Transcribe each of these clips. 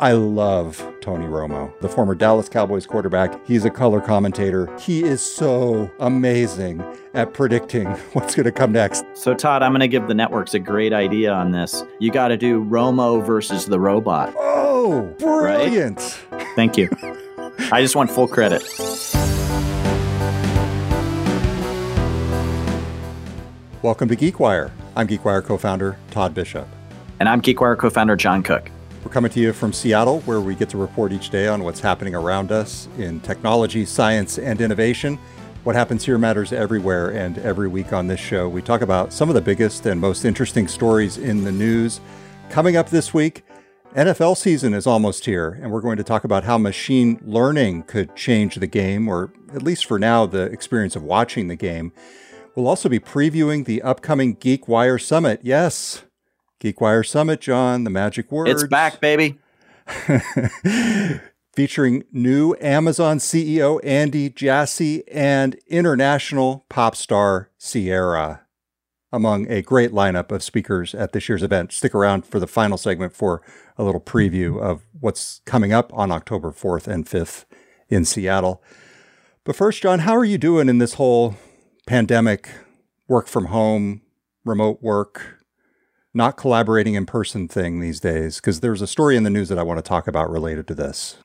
I love Tony Romo, the former Dallas Cowboys quarterback. He's a color commentator. He is so amazing at predicting what's going to come next. So, Todd, I'm going to give the networks a great idea on this. You got to do Romo versus the robot. Oh, brilliant. Right? Thank you. I just want full credit. Welcome to GeekWire. I'm GeekWire co-founder Todd Bishop. And I'm GeekWire co-founder John Cook. We're coming to you from Seattle, where we get to report each day on what's happening around us in technology, science, and innovation. What happens here matters everywhere, and every week on this show, we talk about some of the biggest and most interesting stories in the news. Coming up this week, NFL season is almost here, and we're going to talk about how machine learning could change the game, or at least for now, the experience of watching the game. We'll also be previewing the upcoming GeekWire Summit. Yes. GeekWire Summit, John, the magic word. It's back, baby. Featuring new Amazon CEO Andy Jassy and international pop star Ciara, among a great lineup of speakers at this year's event. Stick around for the final segment for a little preview of what's coming up on October 4th and 5th in Seattle. But first, John, how are you doing in this whole pandemic, work from home, remote work, not collaborating in person thing these days? Because there's a story in the news that I want to talk about related to this.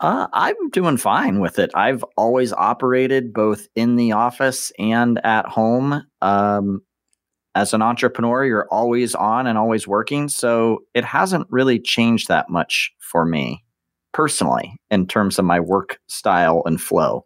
I'm doing fine with it. I've always operated both in the office and at home. As an entrepreneur, you're always on and always working. So it hasn't really changed that much for me personally in terms of my work style and flow.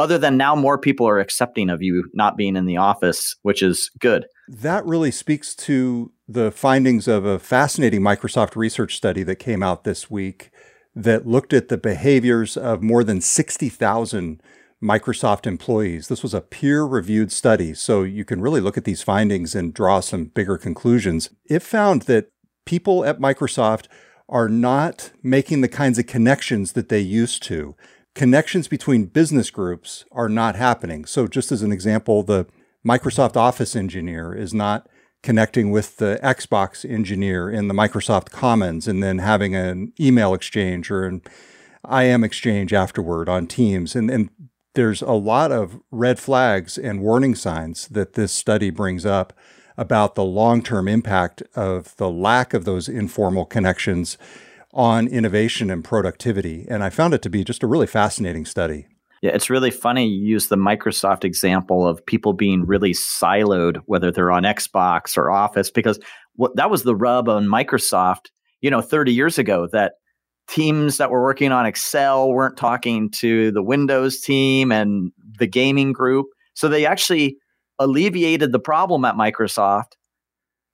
Other than now more people are accepting of you not being in the office, which is good. That really speaks to the findings of a fascinating Microsoft research study that came out this week that looked at the behaviors of more than 60,000 Microsoft employees. This was a peer-reviewed study, so you can really look at these findings and draw some bigger conclusions. It found that people at Microsoft are not making the kinds of connections that they used to. Connections between business groups are not happening. So just as an example, the Microsoft Office engineer is not connecting with the Xbox engineer in the Microsoft Commons and then having an email exchange or an IM exchange afterward on Teams. And there's a lot of red flags and warning signs that this study brings up about the long-term impact of the lack of those informal connections on innovation and productivity. And I found it to be just a really fascinating study. Yeah, it's really funny you use the Microsoft example of people being really siloed, whether they're on Xbox or Office, because that was the rub on Microsoft, 30 years ago, that teams that were working on Excel weren't talking to the Windows team and the gaming group. So they actually alleviated the problem at Microsoft,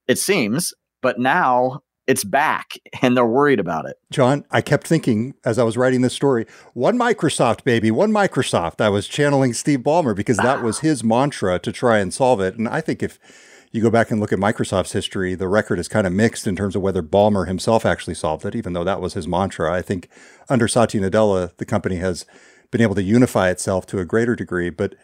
it seems, but now it's back, and they're worried about it. John, I kept thinking as I was writing this story, one Microsoft, baby, one Microsoft. I was channeling Steve Ballmer because that was his mantra to try and solve it. And I think if you go back and look at Microsoft's history, the record is kind of mixed in terms of whether Ballmer himself actually solved it, even though that was his mantra. I think under Satya Nadella, the company has been able to unify itself to a greater degree. But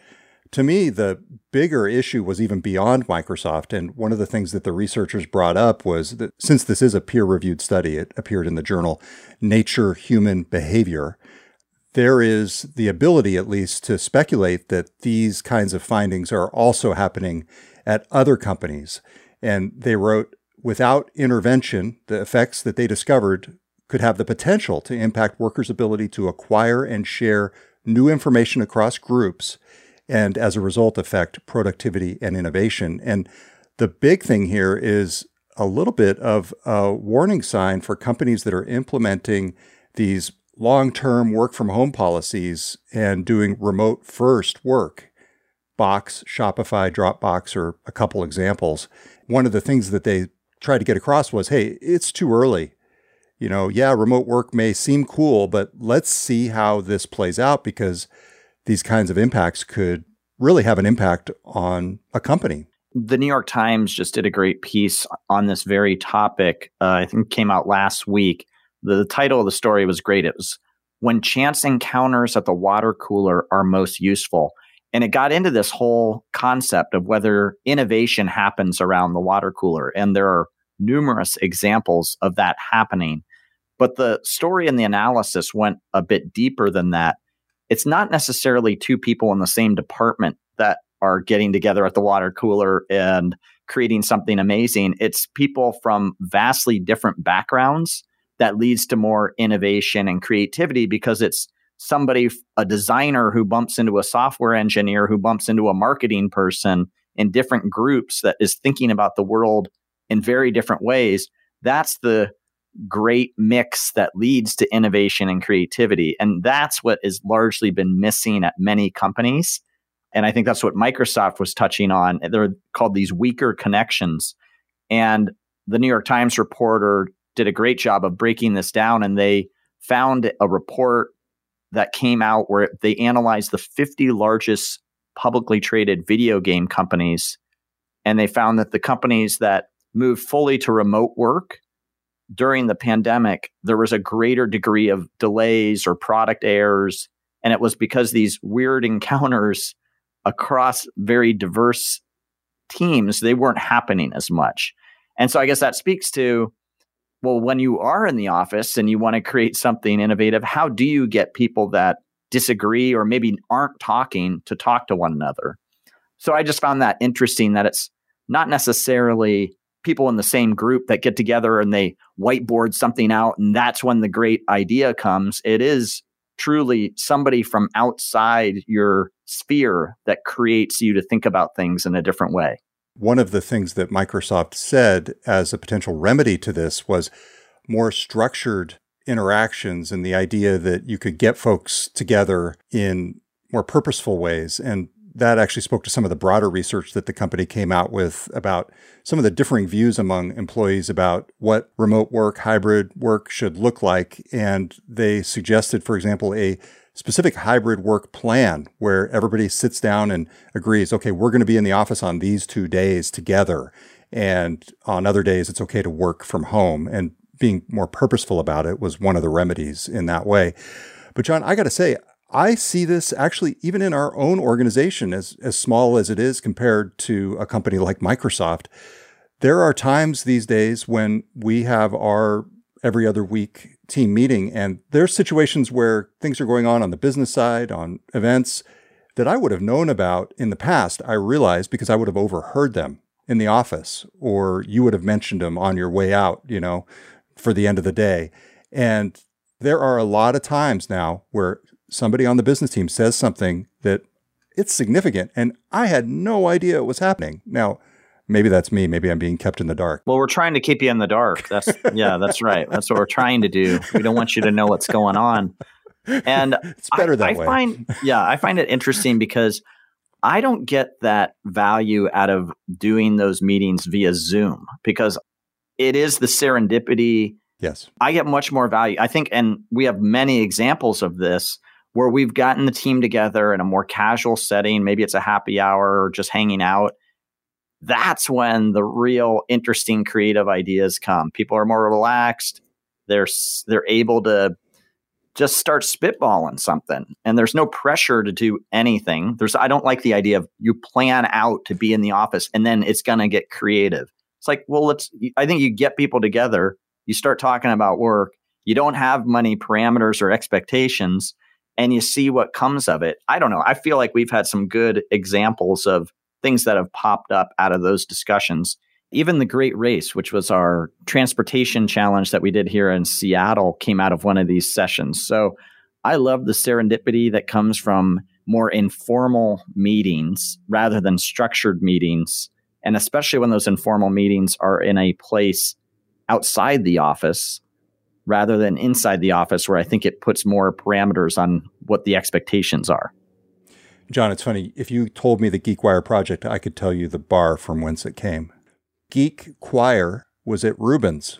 to me, the bigger issue was even beyond Microsoft. And one of the things that the researchers brought up was that since this is a peer-reviewed study, it appeared in the journal Nature Human Behavior, there is the ability at least to speculate that these kinds of findings are also happening at other companies. And they wrote, without intervention, the effects that they discovered could have the potential to impact workers' ability to acquire and share new information across groups, and as a result, affect productivity and innovation. And the big thing here is a little bit of a warning sign for companies that are implementing these long-term work-from-home policies and doing remote-first work. Box, Shopify, Dropbox are a couple examples. One of the things that they tried to get across was, hey, it's too early. Remote work may seem cool, but let's see how this plays out, because these kinds of impacts could really have an impact on a company. The New York Times just did a great piece on this very topic. I think it came out last week. The title of the story was great. It was "When Chance Encounters at the Water Cooler Are Most Useful." And it got into this whole concept of whether innovation happens around the water cooler. And there are numerous examples of that happening. But the story and the analysis went a bit deeper than that. It's not necessarily two people in the same department that are getting together at the water cooler and creating something amazing. It's people from vastly different backgrounds that leads to more innovation and creativity, because it's somebody, a designer who bumps into a software engineer who bumps into a marketing person in different groups that is thinking about the world in very different ways. That's the great mix that leads to innovation and creativity. And that's what has largely been missing at many companies. And I think that's what Microsoft was touching on. They're called these weaker connections. And the New York Times reporter did a great job of breaking this down. And they found a report that came out where they analyzed the 50 largest publicly traded video game companies. And they found that the companies that moved fully to remote work during the pandemic, there was a greater degree of delays or product errors. And it was because these weird encounters across very diverse teams, they weren't happening as much. And so I guess that speaks to, well, when you are in the office and you want to create something innovative, how do you get people that disagree or maybe aren't talking to talk to one another? So I just found that interesting, that it's not necessarily people in the same group that get together and they whiteboard something out and that's when the great idea comes. It is truly somebody from outside your sphere that creates you to think about things in a different way. One of the things that Microsoft said as a potential remedy to this was more structured interactions and the idea that you could get folks together in more purposeful ways. And that actually spoke to some of the broader research that the company came out with about some of the differing views among employees about what remote work, hybrid work should look like. And they suggested, for example, a specific hybrid work plan where everybody sits down and agrees, okay, we're going to be in the office on these 2 days together. And on other days, it's okay to work from home. And being more purposeful about it was one of the remedies in that way. But John, I got to say, I see this actually even in our own organization, as small as it is compared to a company like Microsoft. There are times these days when we have our every other week team meeting, and there's situations where things are going on the business side, on events that I would have known about in the past, I realized, because I would have overheard them in the office, or you would have mentioned them on your way out, you know, for the end of the day. And there are a lot of times now where somebody on the business team says something that it's significant, and I had no idea it was happening. Now, maybe that's me. Maybe I'm being kept in the dark. Well, we're trying to keep you in the dark. That's right. That's what we're trying to do. We don't want you to know what's going on. And it's better that way. I find it interesting because I don't get that value out of doing those meetings via Zoom, because it is the serendipity. Yes. I get much more value, I think, and we have many examples of this where we've gotten the team together in a more casual setting. Maybe it's a happy hour or just hanging out. That's when the real interesting creative ideas come. People are more relaxed. They're able to just start spitballing something, and there's no pressure to do anything. I don't like the idea of you plan out to be in the office and then it's going to get creative. It's like, well, I think you get people together, you start talking about work, you don't have many parameters or expectations, and you see what comes of it. I don't know. I feel like we've had some good examples of things that have popped up out of those discussions. Even the Great Race, which was our transportation challenge that we did here in Seattle, came out of one of these sessions. So I love the serendipity that comes from more informal meetings rather than structured meetings. And especially when those informal meetings are in a place outside the office rather than inside the office, where I think it puts more parameters on what the expectations are. John, it's funny. If you told me the GeekWire project, I could tell you the bar from whence it came. GeekWire was at Rubens.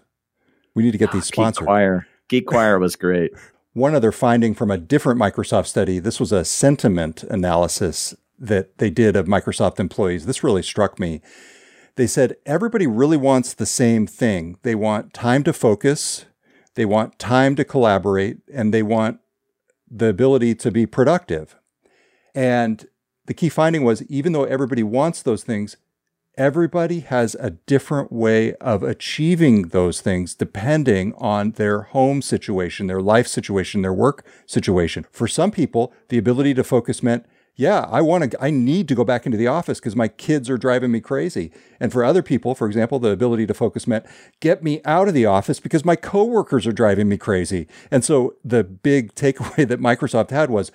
We need to get these sponsored. GeekWire was great. One other finding from a different Microsoft study, this was a sentiment analysis that they did of Microsoft employees. This really struck me. They said everybody really wants the same thing. They want time to focus, they want time to collaborate, and they want the ability to be productive. And the key finding was, even though everybody wants those things, everybody has a different way of achieving those things depending on their home situation, their life situation, their work situation. For some people, the ability to focus meant, yeah, I need to go back into the office because my kids are driving me crazy. And for other people, for example, the ability to focus meant get me out of the office because my coworkers are driving me crazy. And so the big takeaway that Microsoft had was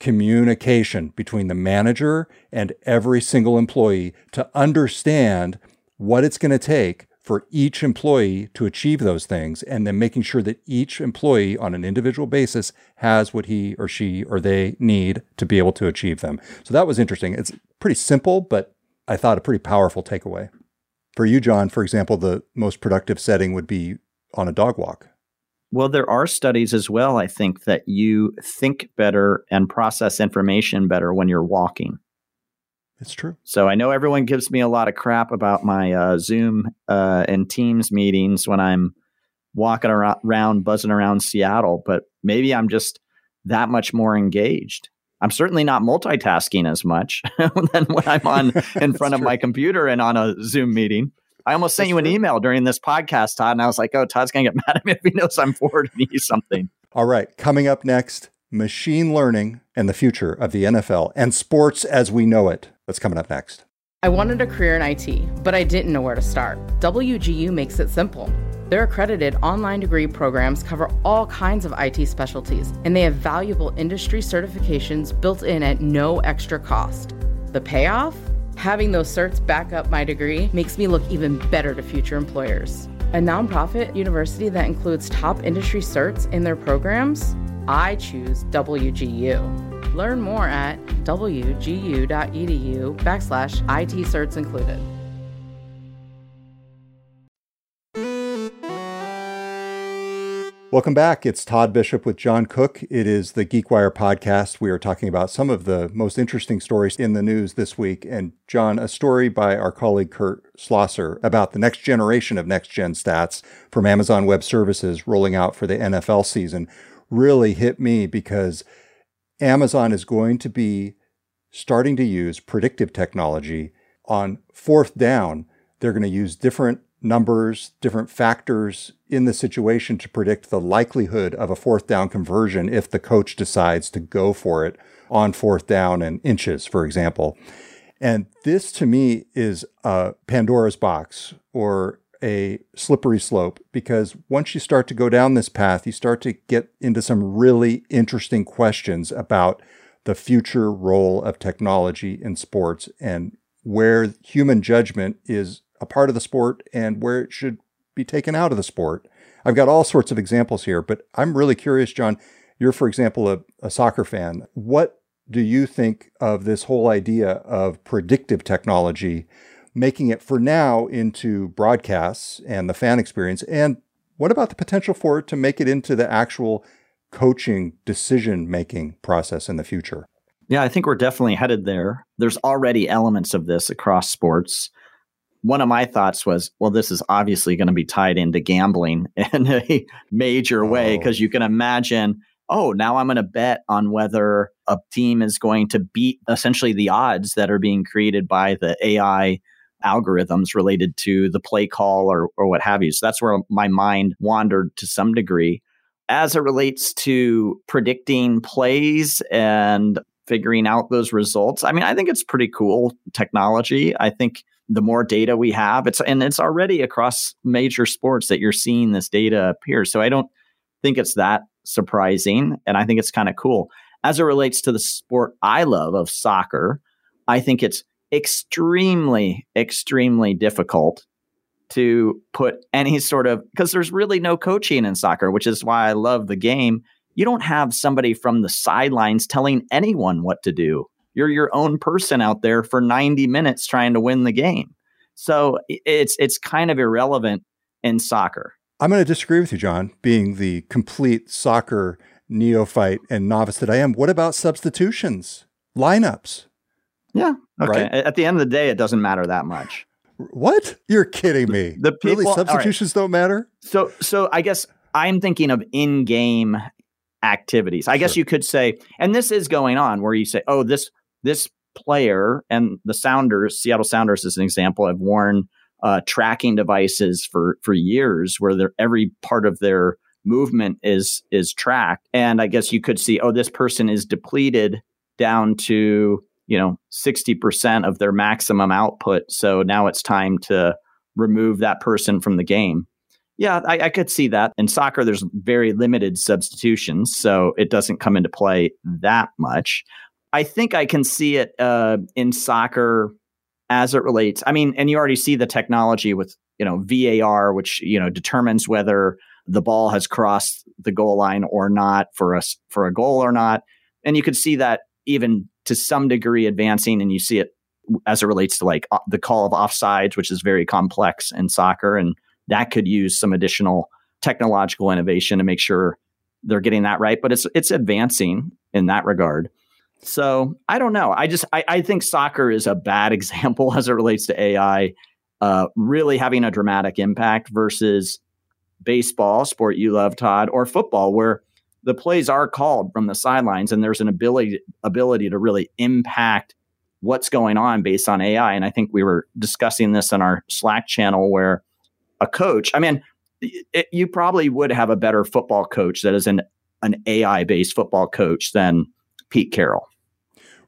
communication between the manager and every single employee to understand what it's going to take for each employee to achieve those things, and then making sure that each employee on an individual basis has what he or she or they need to be able to achieve them. So that was interesting. It's pretty simple, but I thought a pretty powerful takeaway. For you, John, for example, the most productive setting would be on a dog walk. Well, there are studies as well, I think, that you think better and process information better when you're walking. It's true. So I know everyone gives me a lot of crap about my Zoom and Teams meetings when I'm walking around, buzzing around Seattle, but maybe I'm just that much more engaged. I'm certainly not multitasking as much than when I'm on in front of my computer and on a Zoom meeting. I almost sent you an email during this podcast, Todd, and I was like, oh, Todd's going to get mad at me if he knows I'm forwarding you something. All right. Coming up next, machine learning and the future of the NFL and sports as we know it. That's coming up next. I wanted a career in IT, but I didn't know where to start. WGU makes it simple. Their accredited online degree programs cover all kinds of IT specialties, and they have valuable industry certifications built in at no extra cost. The payoff? Having those certs back up my degree makes me look even better to future employers. A nonprofit university that includes top industry certs in their programs? I choose WGU. Learn more at wgu.edu/IT certs included. Welcome back. It's Todd Bishop with John Cook. It is the GeekWire podcast. We are talking about some of the most interesting stories in the news this week. And John, a story by our colleague Kurt Slosser about the next generation of next-gen stats from Amazon Web Services rolling out for the NFL season really hit me because Amazon is going to be starting to use predictive technology on fourth down. They're going to use different numbers, different factors in the situation to predict the likelihood of a fourth down conversion if the coach decides to go for it on fourth down and inches, for example. And this to me is a Pandora's box or a slippery slope, because once you start to go down this path, you start to get into some really interesting questions about the future role of technology in sports and where human judgment is a part of the sport and where it should be taken out of the sport. I've got all sorts of examples here, but I'm really curious, John, you're, for example, a soccer fan. What do you think of this whole idea of predictive technology, making it for now into broadcasts and the fan experience? And what about the potential for it to make it into the actual coaching decision-making process in the future? Yeah, I think we're definitely headed there. There's already elements of this across sports. One of my thoughts was, well, this is obviously going to be tied into gambling in a major way, because you can imagine, oh, now I'm going to bet on whether a team is going to beat essentially the odds that are being created by the AI algorithms related to the play call or what have you. So that's where my mind wandered to some degree. As it relates to predicting plays and figuring out those results, I mean, I think it's pretty cool technology. I think the more data we have, it's already across major sports that you're seeing this data appear. So I don't think it's that surprising. And I think it's kind of cool. As it relates to the sport I love of soccer, I think it's extremely, extremely difficult to put any sort of, because there's really no coaching in soccer, which is why I love the game. You don't have somebody from the sidelines telling anyone what to do. You're your own person out there for 90 minutes trying to win the game. So it's kind of irrelevant in soccer. I'm going to disagree with you, John, being the complete soccer neophyte and novice that I am. What about substitutions, lineups? Yeah. Okay. Right? At the end of the day, it doesn't matter that much. What? You're kidding me. The people, really? Substitutions don't matter? So I guess I'm thinking of in-game activities. I guess you could say, and this is going on where you say, oh, this player, and the Sounders, Seattle Sounders as an example, have worn tracking devices for years where every part of their movement is tracked. And I guess you could see, oh, this person is depleted down to, 60% of their maximum output. So now it's time to remove that person from the game. Yeah, I could see that. In soccer, there's very limited substitutions, so it doesn't come into play that much. I think I can see it in soccer as it relates. I mean, and you already see the technology with, VAR, which, determines whether the ball has crossed the goal line or not for a goal or not. And you could see that even to some degree advancing, and you see it as it relates to like the call of offsides, which is very complex in soccer, and that could use some additional technological innovation to make sure they're getting that right. But it's advancing in that regard. So I don't know. I think soccer is a bad example as it relates to AI really having a dramatic impact versus baseball, sport you love, Todd, or football, where the plays are called from the sidelines and there's an ability to really impact what's going on based on AI. And I think we were discussing this in our Slack channel where a coach, I mean, you probably would have a better football coach that is an AI-based football coach than Pete Carroll.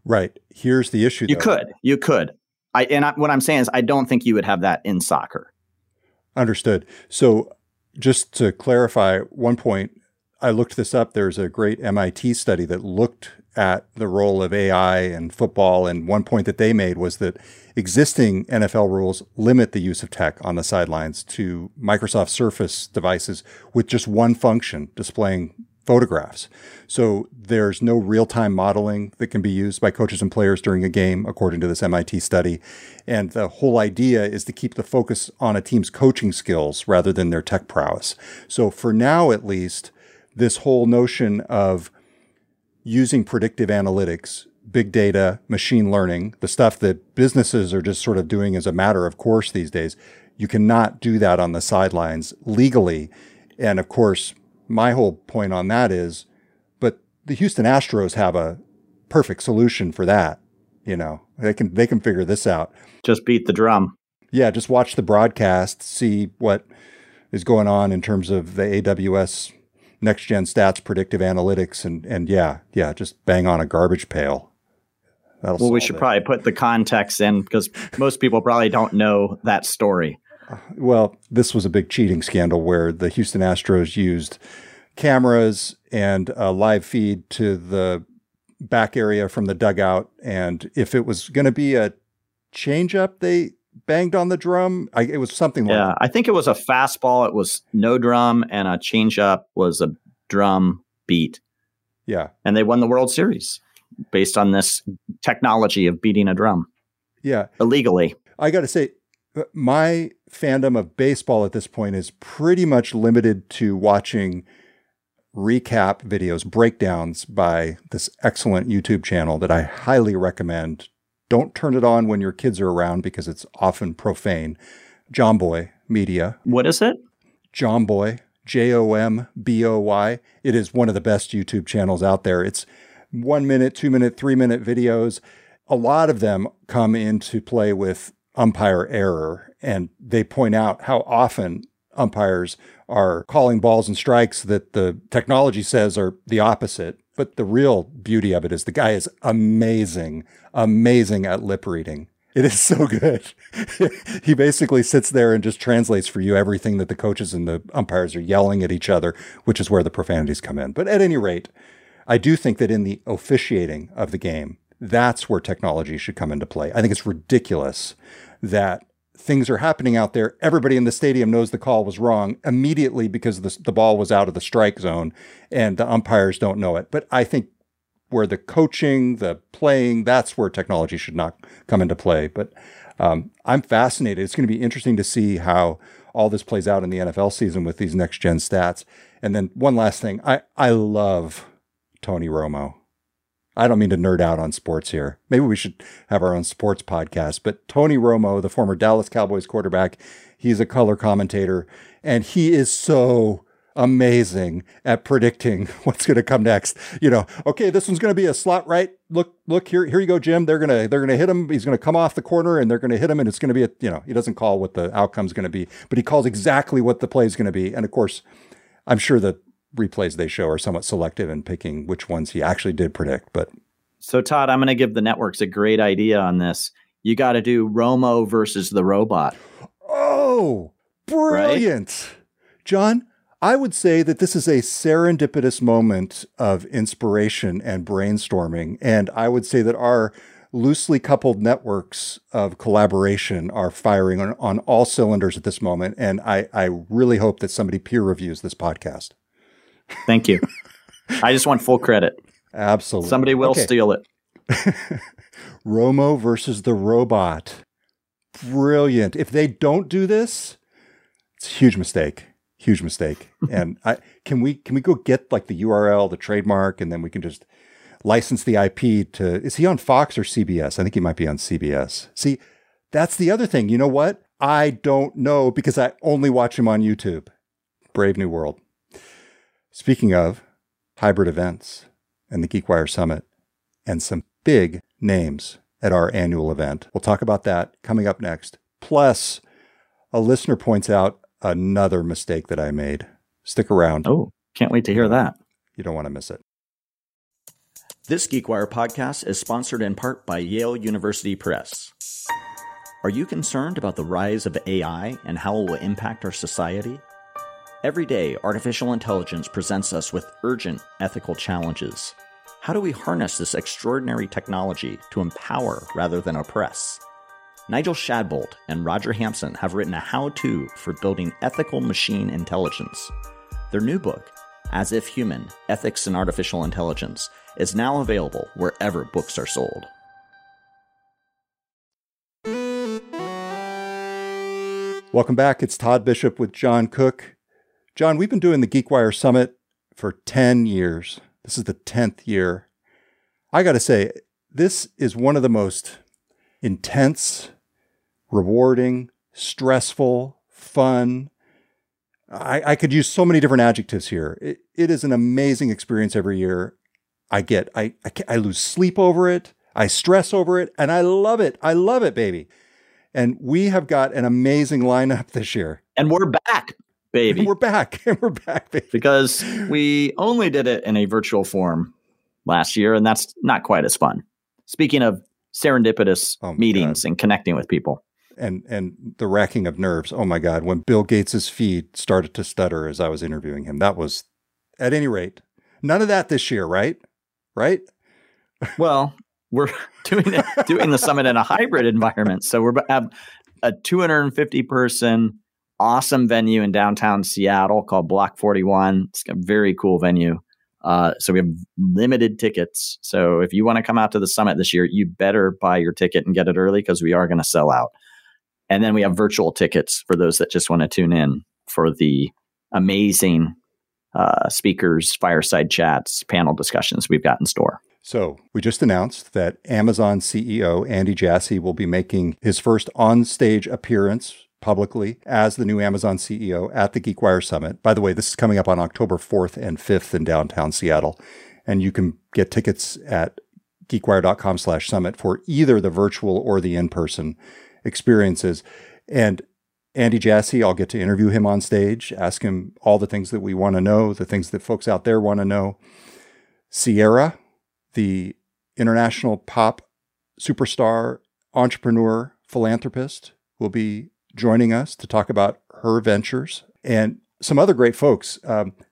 Right. Here's the issue, though. You could. What I'm saying is I don't think you would have that in soccer. Understood. So just to clarify one point, I looked this up. There's a great MIT study that looked at the role of AI in football. And one point that they made was that existing NFL rules limit the use of tech on the sidelines to Microsoft Surface devices with just one function, displaying photographs. So there's no real-time modeling that can be used by coaches and players during a game, according to this MIT study. And the whole idea is to keep the focus on a team's coaching skills rather than their tech prowess. So for now, at least, this whole notion of using predictive analytics, big data, machine learning, the stuff that businesses are just sort of doing as a matter of course these days, you cannot do that on the sidelines legally. And of course, my whole point on that is, but the Houston Astros have a perfect solution for that. They can figure this out. Just beat the drum. Yeah, just watch the broadcast, see what is going on in terms of the AWS next gen stats, predictive analytics, and just bang on a garbage pail. Well, we should probably put the context in because most people probably don't know that story. Well, this was a big cheating scandal where the Houston Astros used cameras and a live feed to the back area from the dugout. And if it was going to be a changeup, they banged on the drum. It was something like that. Yeah, I think it was a fastball. It was no drum, and a changeup was a drum beat. Yeah. And they won the World Series based on this technology of beating a drum. Yeah. Illegally. I got to say, my fandom of baseball at this point is pretty much limited to watching recap videos, breakdowns by this excellent YouTube channel that I highly recommend. Don't turn it on when your kids are around because it's often profane. Jomboy Media. What is it? Jomboy, Jomboy. It is one of the best YouTube channels out there. It's 1 minute, 2 minute, 3 minute videos. A lot of them come into play with umpire error, and they point out how often umpires are calling balls and strikes that the technology says are the opposite. But the real beauty of it is the guy is amazing at lip reading. It is so good. He basically sits there and just translates for you everything that the coaches and the umpires are yelling at each other, which is where the profanities come in. But at any rate, I do think that in the officiating of the game, that's where technology should come into play. I think it's ridiculous that things are happening out there. Everybody in the stadium knows the call was wrong immediately because the ball was out of the strike zone and the umpires don't know it. But I think where the coaching, the playing, that's where technology should not come into play. But I'm fascinated. It's going to be interesting to see how all this plays out in the NFL season with these next gen stats. And then one last thing, I love Tony Romo. I don't mean to nerd out on sports here. Maybe we should have our own sports podcast. But Tony Romo, the former Dallas Cowboys quarterback, he's a color commentator, and he is so amazing at predicting what's going to come next. You know, okay, this one's going to be a slot right. Look here you go, Jim. They're going to hit him. He's going to come off the corner and they're going to hit him, and it's going to be a, you know, he doesn't call what the outcome's going to be, but he calls exactly what the play's going to be. And of course, I'm sure the replays they show are somewhat selective in picking which ones he actually did predict, but so Todd, I'm going to give the networks a great idea on this. You got to do Romo versus the robot. Oh, brilliant. Right? John, I would say that this is a serendipitous moment of inspiration and brainstorming. And I would say that our loosely coupled networks of collaboration are firing on all cylinders at this moment. And I really hope that somebody peer reviews this podcast. Thank you. I just want full credit. Absolutely. Somebody will steal it. Romo versus the robot. Brilliant. If they don't do this, it's a huge mistake. Huge mistake. And can we go get like the URL, the trademark, and then we can just license the IP to, is he on Fox or CBS? I think he might be on CBS. See, that's the other thing. You know what? I don't know because I only watch him on YouTube. Brave New World. Speaking of hybrid events and the GeekWire Summit and some big names at our annual event, we'll talk about that coming up next. Plus, a listener points out another mistake that I made. Stick around. Oh, can't wait to hear that. You don't want to miss it. This GeekWire podcast is sponsored in part by Yale University Press. Are you concerned about the rise of AI and how it will impact our society? Every day, artificial intelligence presents us with urgent ethical challenges. How do we harness this extraordinary technology to empower rather than oppress? Nigel Shadbolt and Roger Hampson have written a how-to for building ethical machine intelligence. Their new book, As If Human, Ethics and Artificial Intelligence, is now available wherever books are sold. Welcome back. It's Todd Bishop with John Cook. John, we've been doing the GeekWire Summit for 10 years. This is the 10th year. I got to say, this is one of the most intense, rewarding, stressful, fun. I could use so many different adjectives here. It is an amazing experience every year. I lose sleep over it. I stress over it. And I love it. I love it, baby. And we have got an amazing lineup this year. And we're back, baby. And we're back. And we're back, baby. Because we only did it in a virtual form last year. And that's not quite as fun. Speaking of serendipitous meetings and connecting with people. And the racking of nerves. Oh my God. When Bill Gates's feed started to stutter as I was interviewing him, that was, at any rate, none of that this year, right? Right? Well, we're doing the summit in a hybrid environment. So we have a 250-person awesome venue in downtown Seattle called Block 41. It's a very cool venue. So we have limited tickets. So if you want to come out to the summit this year, you better buy your ticket and get it early because we are going to sell out. And then we have virtual tickets for those that just want to tune in for the amazing speakers, fireside chats, panel discussions we've got in store. So we just announced that Amazon CEO Andy Jassy will be making his first on-stage appearance publicly as the new Amazon CEO at the GeekWire Summit. By the way, this is coming up on October 4th and 5th in downtown Seattle. And you can get tickets at geekwire.com/summit for either the virtual or the in-person experiences. And Andy Jassy, I'll get to interview him on stage, ask him all the things that we want to know, the things that folks out there want to know. Ciara, the international pop superstar, entrepreneur, philanthropist, will be joining us to talk about her ventures and some other great folks.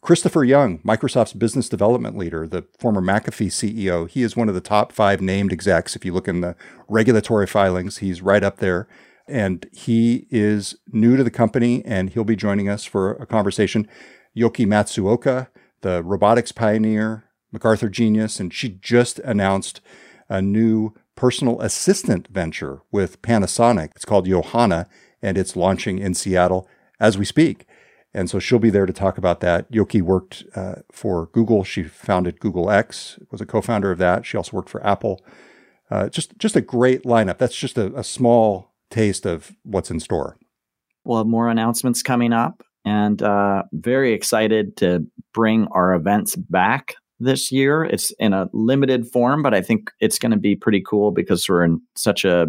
Christopher Young, Microsoft's business development leader, the former McAfee CEO. He is one of the top 5 named execs. If you look in the regulatory filings, he's right up there. And he is new to the company, and he'll be joining us for a conversation. Yoki Matsuoka, the robotics pioneer, MacArthur genius, and she just announced a new personal assistant venture with Panasonic. It's called Johanna, and it's launching in Seattle as we speak. And so she'll be there to talk about that. Yoki worked for Google. She founded Google X, was a co-founder of that. She also worked for Apple. Just a great lineup. That's just a small taste of what's in store. We'll have more announcements coming up. and very excited to bring our events back this year. It's in a limited form, but I think it's going to be pretty cool because we're in such a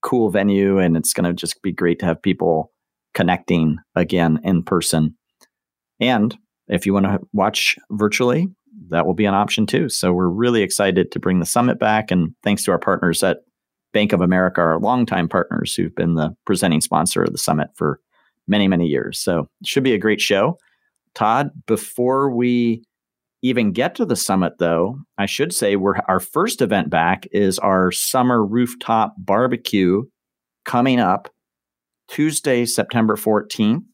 cool venue, and it's going to just be great to have people connecting again in person. And if you want to watch virtually, that will be an option too. So we're really excited to bring the summit back. And thanks to our partners at Bank of America, our longtime partners who've been the presenting sponsor of the summit for many, many years. So it should be a great show. Todd, before we even get to the summit, though, I should say our first event back is our summer rooftop barbecue coming up Tuesday, September 14th.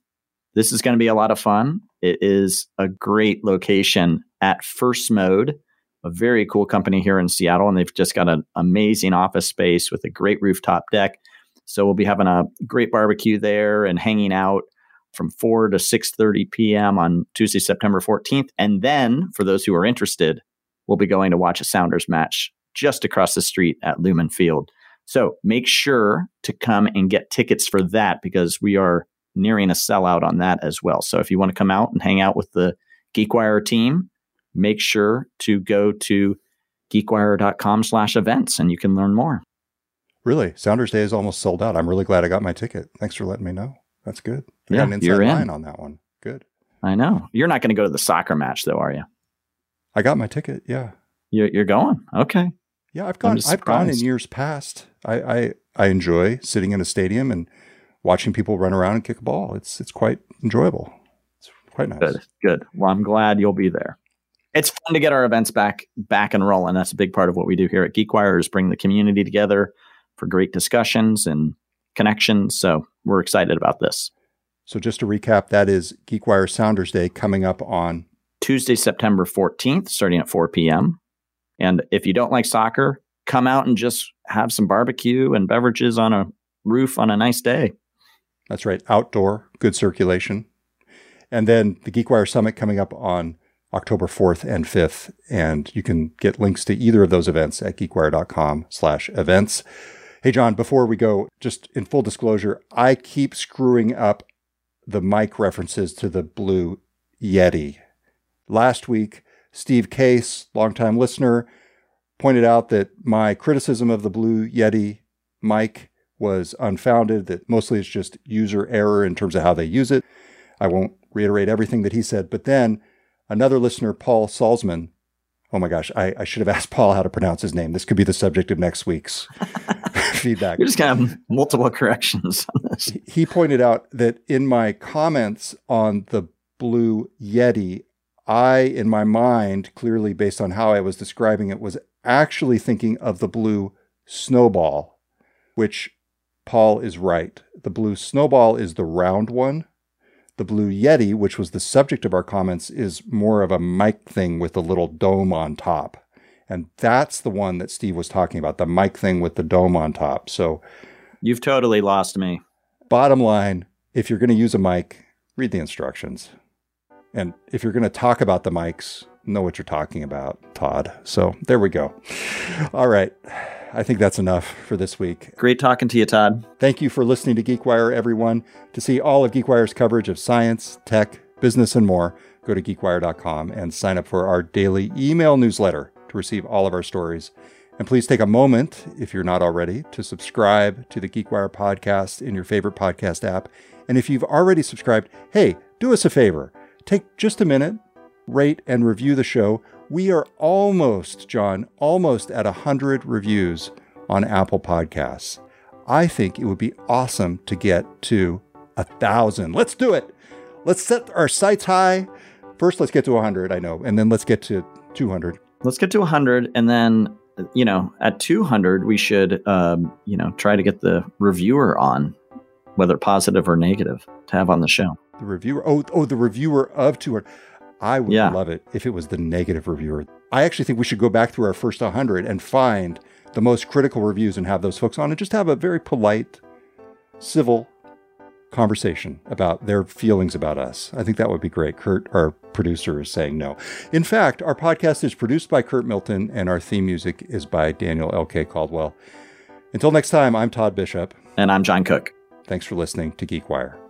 This is going to be a lot of fun. It is a great location at First Mode, a very cool company here in Seattle, and they've just got an amazing office space with a great rooftop deck. So we'll be having a great barbecue there and hanging out from 4 to 6:30 p.m. on Tuesday, September 14th. And then, for those who are interested, we'll be going to watch a Sounders match just across the street at Lumen Field. So make sure to come and get tickets for that, because we are nearing a sellout on that as well. So if you want to come out and hang out with the GeekWire team, make sure to go to geekwire.com/events and you can learn more. Really? Sounders Day is almost sold out. I'm really glad I got my ticket. Thanks for letting me know. That's good. I got an inside line on that one. Good. I know. You're not going to go to the soccer match, though, are you? I got my ticket. Yeah. You're going? Okay. Yeah, I've gone in years past. I enjoy sitting in a stadium and watching people run around and kick a ball. It's quite enjoyable. It's quite nice. Good. Well, I'm glad you'll be there. It's fun to get our events back and rolling. That's a big part of what we do here at GeekWire, is bring the community together for great discussions and connections. So we're excited about this. So just to recap, that is GeekWire Sounders Day coming up on Tuesday, September 14th, starting at 4 p.m. And if you don't like soccer, come out and just have some barbecue and beverages on a roof on a nice day. That's right. Outdoor, good circulation. And then the GeekWire Summit coming up on October 4th and 5th. And you can get links to either of those events at geekwire.com/events. Hey, John, before we go, just in full disclosure, I keep screwing up the mic references to the Blue Yeti. Last week, Steve Case, longtime listener, pointed out that my criticism of the Blue Yeti mic was unfounded, that mostly it's just user error in terms of how they use it. I won't reiterate everything that he said, but then another listener, Paul Salzman. Oh my gosh, I should have asked Paul how to pronounce his name. This could be the subject of next week's feedback. You're just going to have multiple corrections on this. He pointed out that in my comments on the Blue Yeti, I, in my mind, clearly based on how I was describing it, was actually thinking of the Blue Snowball, which Paul is right. The Blue Snowball is the round one. The Blue Yeti, which was the subject of our comments, is more of a mic thing with a little dome on top. And that's the one that Steve was talking about, the mic thing with the dome on top. So you've totally lost me. Bottom line, if you're going to use a mic, read the instructions. And if you're going to talk about the mics, know what you're talking about, Todd. So there we go. All right. I think that's enough for this week. Great talking to you, Todd. Thank you for listening to GeekWire, everyone. To see all of GeekWire's coverage of science, tech, business, and more, go to geekwire.com and sign up for our daily email newsletter to receive all of our stories. And please take a moment, if you're not already, to subscribe to the GeekWire podcast in your favorite podcast app. And if you've already subscribed, hey, do us a favor. Take just a minute, rate and review the show. We are almost, John, at 100 reviews on Apple Podcasts. I think it would be awesome to get to 1,000. Let's do it. Let's set our sights high. First, let's get to 100, I know, and then let's get to 200. Let's get to 100, and then, you know, at 200, we should, try to get the reviewer on, whether positive or negative, to have on the show. The reviewer. Oh, the reviewer of 200. I would love it if it was the negative reviewer. I actually think we should go back through our first 100 and find the most critical reviews and have those folks on and just have a very polite, civil conversation about their feelings about us. I think that would be great. Kurt, our producer, is saying no. In fact, our podcast is produced by Kurt Milton and our theme music is by Daniel L.K. Caldwell. Until next time, I'm Todd Bishop. And I'm John Cook. Thanks for listening to GeekWire.